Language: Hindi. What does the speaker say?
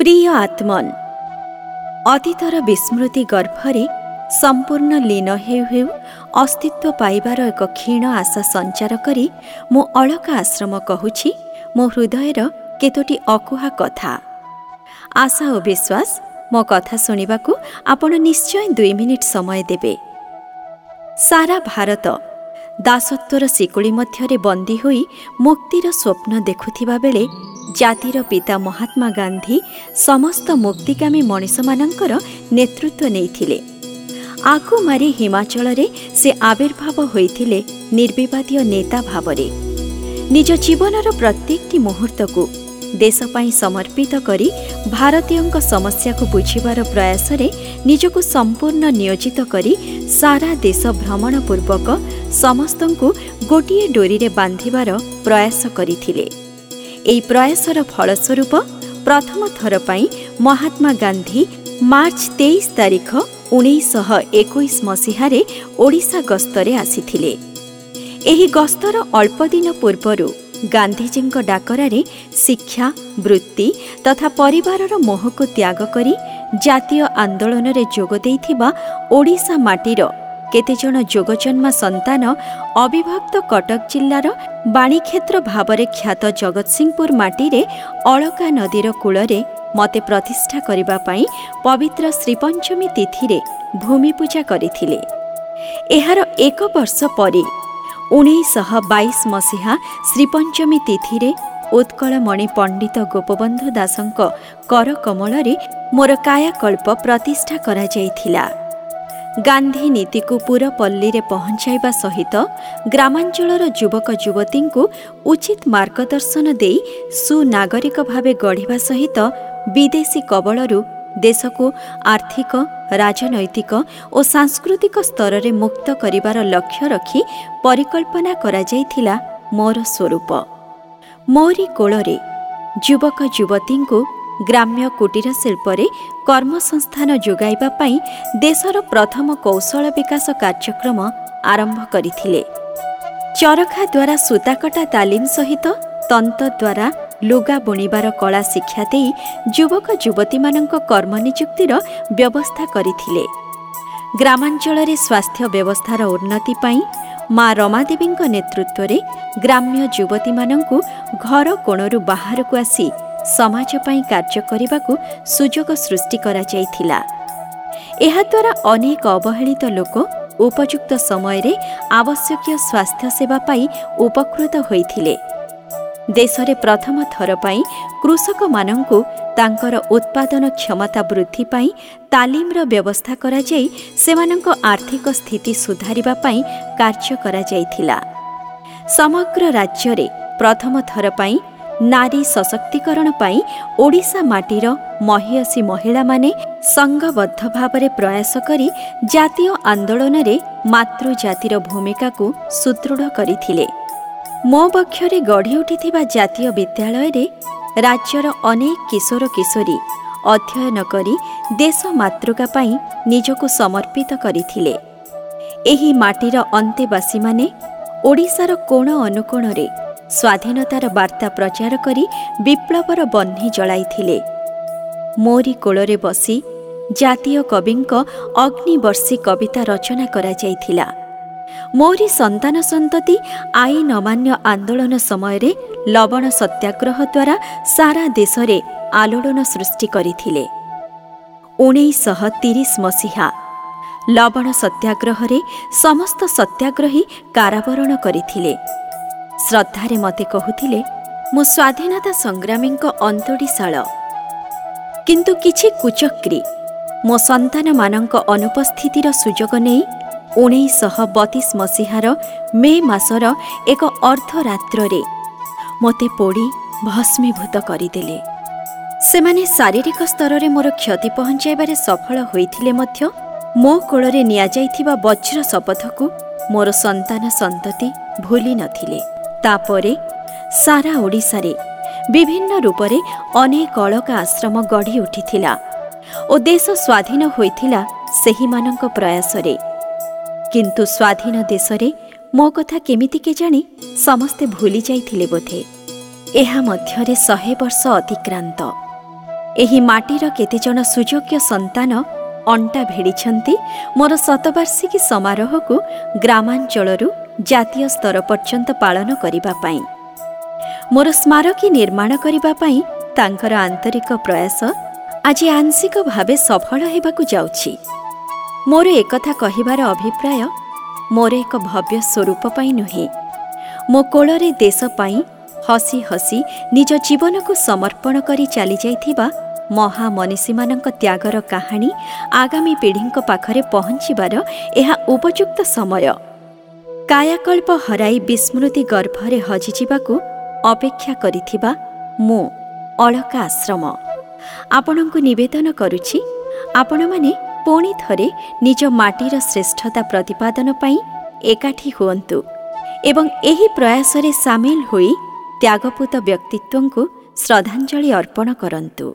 प्रिय आत्मन अतीतर विस्मृति गर्भरे संपूर्ण लीन हेउ अस्तित्व पाइबार एक क्षीण आशा संचार करी मो अलका आश्रम कहूछि मो हृदयर केतोटी अकुहा कथा आशा और विश्वास मो कथा सुनिबाकू आपण निश्चय 2 मिनिट समय देबे। सारा भारत दासत्वर शिकुड़ी मध्यरे बंदी होई मुक्तिर स्वप्न देखुथिबा बेले जातिर पिता महात्मा गांधी समस्त मुक्तिकामी मनिषमानंकर नेतृत्व नेइथिले। आकु मारी हिमाचल रे से आविर्भाव होइथिले निर्विवादीय नेता भावरे। निज जीवनर प्रत्येकटी मुहूर्त को देश पाई समर्पित करी भारतीयंक समस्या को बुझिबार प्रयास रे निजको संपूर्ण नियोजित करी सारा देश भ्रमण पूर्वक समस्तंकु गोटिए डोरी रे बांधिबार प्रयास करिथिले। एई प्रयासर फलस्वरूप प्रथम थर पाई महात्मा गांधी मार्च 23 तारिख 1921 मसीहारे ओडिशा गस्तरे आसिथिले। एही गस्तर अल्पदिन पूर्वरु गांधीजींक डाकरारे शिक्षा वृत्ति तथा परिवारर मोहको त्याग करी जातीय आंदोलनरे जोग देइथिबा ओडिशा माटीर केतेजण जोगजन्मा संतान अविभक्त कटक जिल्लार बाणीक्षेत्र भावरे ख्यात जगतसिंहपुर माटीरे अलका नदीर कूलरे मते प्रतिष्ठा करिबा पाई पवित्र श्रीपंचमी तिथिरे भूमि पूजा करिथिले। एहार 1 वर्ष परे 1922 मसीहा श्रीपंचमी तिथिरे उत्कलमणि पंडित गोपबंधु दासंक कर कमलरे मोर कायाकल्प प्रतिष्ठा करा जायथिला। गांधी नीति को पूरपल्ली रे पहुंचाइबा सहित ग्रामांचलर युवक युवती को उचित मार्गदर्शन दे सुनागरिक भावे गढ़िबा सहित विदेशी कबलरू देश को आर्थिक राजनैतिक और सांस्कृतिक स्तर रे मुक्त करिबार लक्ष्य रखी परिकल्पना करा जायथिला। मोर स्वरूप मोरी कोलरे युवक युवती को ग्राम्य कुटीर शिल्परे कर्मसंस्थान जोगाइबा पाई देशर प्रथम कौशल विकास कार्यक्रम आरंभ करिथिले। चरखा द्वारा सूताकटा तालीम सहित तंत्र द्वारा लुगा बुणीबार कला शिक्षा दे युवक युवतीमानंक कर्मनियुक्तिर व्यवस्था करिथिले। ग्रामांचलरे स्वास्थ्य व्यवस्थार उन्नति पाई ମା ରମାଦେବୀଙ୍କ ନେତୃତ୍ୱରେ ଗ୍ରାମ୍ୟ ଯୁବତୀମାନଙ୍କୁ ଘର କୋଣରୁ ବାହାରକୁ ଆସି ସମାଜ ପାଇଁ କାର୍ଯ୍ୟ କରିବାକୁ ସୁଯୋଗ ସୃଷ୍ଟି କରାଯାଇଥିଲା। ଏହାଦ୍ୱାରା ଅନେକ ଅବହେଳିତ ଲୋକ ଉପଯୁକ୍ତ ସମୟରେ ଆବଶ୍ୟକୀୟ ସ୍ୱାସ୍ଥ୍ୟ ସେବା ପାଇଁ ଉପକୃତ ହୋଇଥିଲେ। ଦେଶରେ ପ୍ରଥମ ଥର ପାଇଁ କୃଷକମାନଙ୍କୁ ତାଙ୍କର ଉତ୍ପାଦନ କ୍ଷମତା ବୃଦ୍ଧି ପାଇଁ ତାଲିମର ବ୍ୟବସ୍ଥା କରାଯାଇ ସେମାନଙ୍କ ଆର୍ଥିକ ସ୍ଥିତି ସୁଧାରିବା ପାଇଁ କାର୍ଯ୍ୟ କରାଯାଇଥିଲା। ସମଗ୍ର ରାଜ୍ୟରେ ପ୍ରଥମ ଥର ପାଇଁ ନାରୀ ସଶକ୍ତିକରଣ ପାଇଁ ଓଡ଼ିଶା ମାଟିର ମହିୟସୀ ମହିଳାମାନେ ସଂଘବଦ୍ଧ ଭାବରେ ପ୍ରୟାସ କରି ଜାତୀୟ ଆନ୍ଦୋଳନରେ ମାତୃଜାତିର ଭୂମିକାକୁ ସୁଦୃଢ଼ କରିଥିଲେ। ମୋ ପକ୍ଷରେ ଗଢ଼ି ଉଠିଥିବା ଜାତୀୟ ବିଦ୍ୟାଳୟରେ ରାଜ୍ୟର ଅନେକ କିଶୋର କିଶୋରୀ ଅଧ୍ୟୟନ କରି ଦେଶ ମାତୃକା ପାଇଁ ନିଜକୁ ସମର୍ପିତ କରିଥିଲେ। ଏହି ମାଟିର ଅନ୍ତେବାସୀମାନେ ଓଡ଼ିଶାର କୋଣ ଅନୁକୋଣରେ ସ୍ୱାଧୀନତାର ବାର୍ତ୍ତା ପ୍ରଚାର କରି ବିପ୍ଳବର ବହ୍ନି ଜଳାଇଥିଲେ। ମୋରି କୋଳରେ ବସି ଜାତୀୟ କବିଙ୍କ ଅଗ୍ନିବର୍ଷୀ କବିତା ରଚନା କରାଯାଇଥିଲା। ମୋରି ସନ୍ତାନ ସନ୍ତତି ଆଇନ ଅମାନ୍ୟ ଆନ୍ଦୋଳନ ସମୟରେ ଲବଣ ସତ୍ୟାଗ୍ରହ ଦ୍ୱାରା ସାରା ଦେଶରେ ଆଲୋଡ଼ନ ସୃଷ୍ଟି କରିଥିଲେ। 1930 ମସିହା ଲବଣ ସତ୍ୟାଗ୍ରହରେ ସମସ୍ତ ସତ୍ୟାଗ୍ରହୀ କାରାବରଣ କରିଥିଲେ। ଶ୍ରଦ୍ଧାରେ ମୋତେ କହୁଥିଲେ, ମୁଁ ସ୍ୱାଧୀନତା ସଂଗ୍ରାମୀଙ୍କ ଅନ୍ତୁଡ଼ିଶାଳ, କିନ୍ତୁ କିଛି କୁଚକ୍ରୀ ମୋ ସନ୍ତାନମାନଙ୍କ ଅନୁପସ୍ଥିତିର ସୁଯୋଗ ନେଇ 1932 ମସିହାର ମେ ମାସର ଏକ ଅର୍ଦ୍ଧରାତ୍ରରେ ମୋତେ ପୋଡ଼ି ଭସ୍ମୀଭୂତ କରିଦେଲେ। ସେମାନେ ଶାରୀରିକ ସ୍ତରରେ ମୋର କ୍ଷତି ପହଞ୍ଚାଇବାରେ ସଫଳ ହୋଇଥିଲେ ମଧ୍ୟ ମୋ କୋଳରେ ନିଆଯାଇଥିବା ବଜ୍ର ଶପଥକୁ ମୋର ସନ୍ତାନ ସନ୍ତତି ଭୁଲି ନଥିଲେ। ତାପରେ ସାରା ଓଡ଼ିଶାରେ ବିଭିନ୍ନ ରୂପରେ ଅନେକ ଅଳକା ଆଶ୍ରମ ଗଢ଼ି ଉଠିଥିଲା ଓ ଦେଶ ସ୍ୱାଧୀନ ହୋଇଥିଲା ସେହିମାନଙ୍କ ପ୍ରୟାସରେ। କିନ୍ତୁ ସ୍ୱାଧୀନ ଦେଶରେ ମୋ କଥା କେମିତି କେଜାଣି ସମସ୍ତେ ଭୁଲି ଯାଇଥିଲେ ବୋଧେ। ଏହା ମଧ୍ୟରେ 100 ବର୍ଷ ଅତିକ୍ରାନ୍ତ। एही माटीर केतेजन सुयोग्य संतान अंटा भेड़ी मोर शतवार्षिकी समारोह को ग्रामांचलरू जातीय स्तर पर्यंत पालन करिबा पाई मोर स्मारकी निर्माण करिबा पाई तांकर आंतरिक प्रयास आज आंशिक भावे सफल होगाकू जाउछि। मोर एकथा कहिबार अभिप्राय मोर एक भव्य स्वरूप पाई नुहे, मो कोलरे देश पाई हसी हसी निज जीवन को समर्पण करी चली जाइथिबा महामनीषी मानक त्यागर कहानी आगामी पीढ़ीक पाखरे पहुँचबार यह उपयुक्त समय। कायाकल्प हराई विस्मृति गर्भरे हजिजिबाकू अपेक्षा करिथिबा मो अलका आश्रम आपणंकु निवेदन करुछि, आपण माने पुणी थरे निज माटीर श्रेष्ठता प्रतिपादन पाई एकाठी हुअन्तु एवं एही प्रयासरे सामिल होई त्यागपूत व्यक्तित्वंकु श्रद्धांजलि अर्पण करन्तु।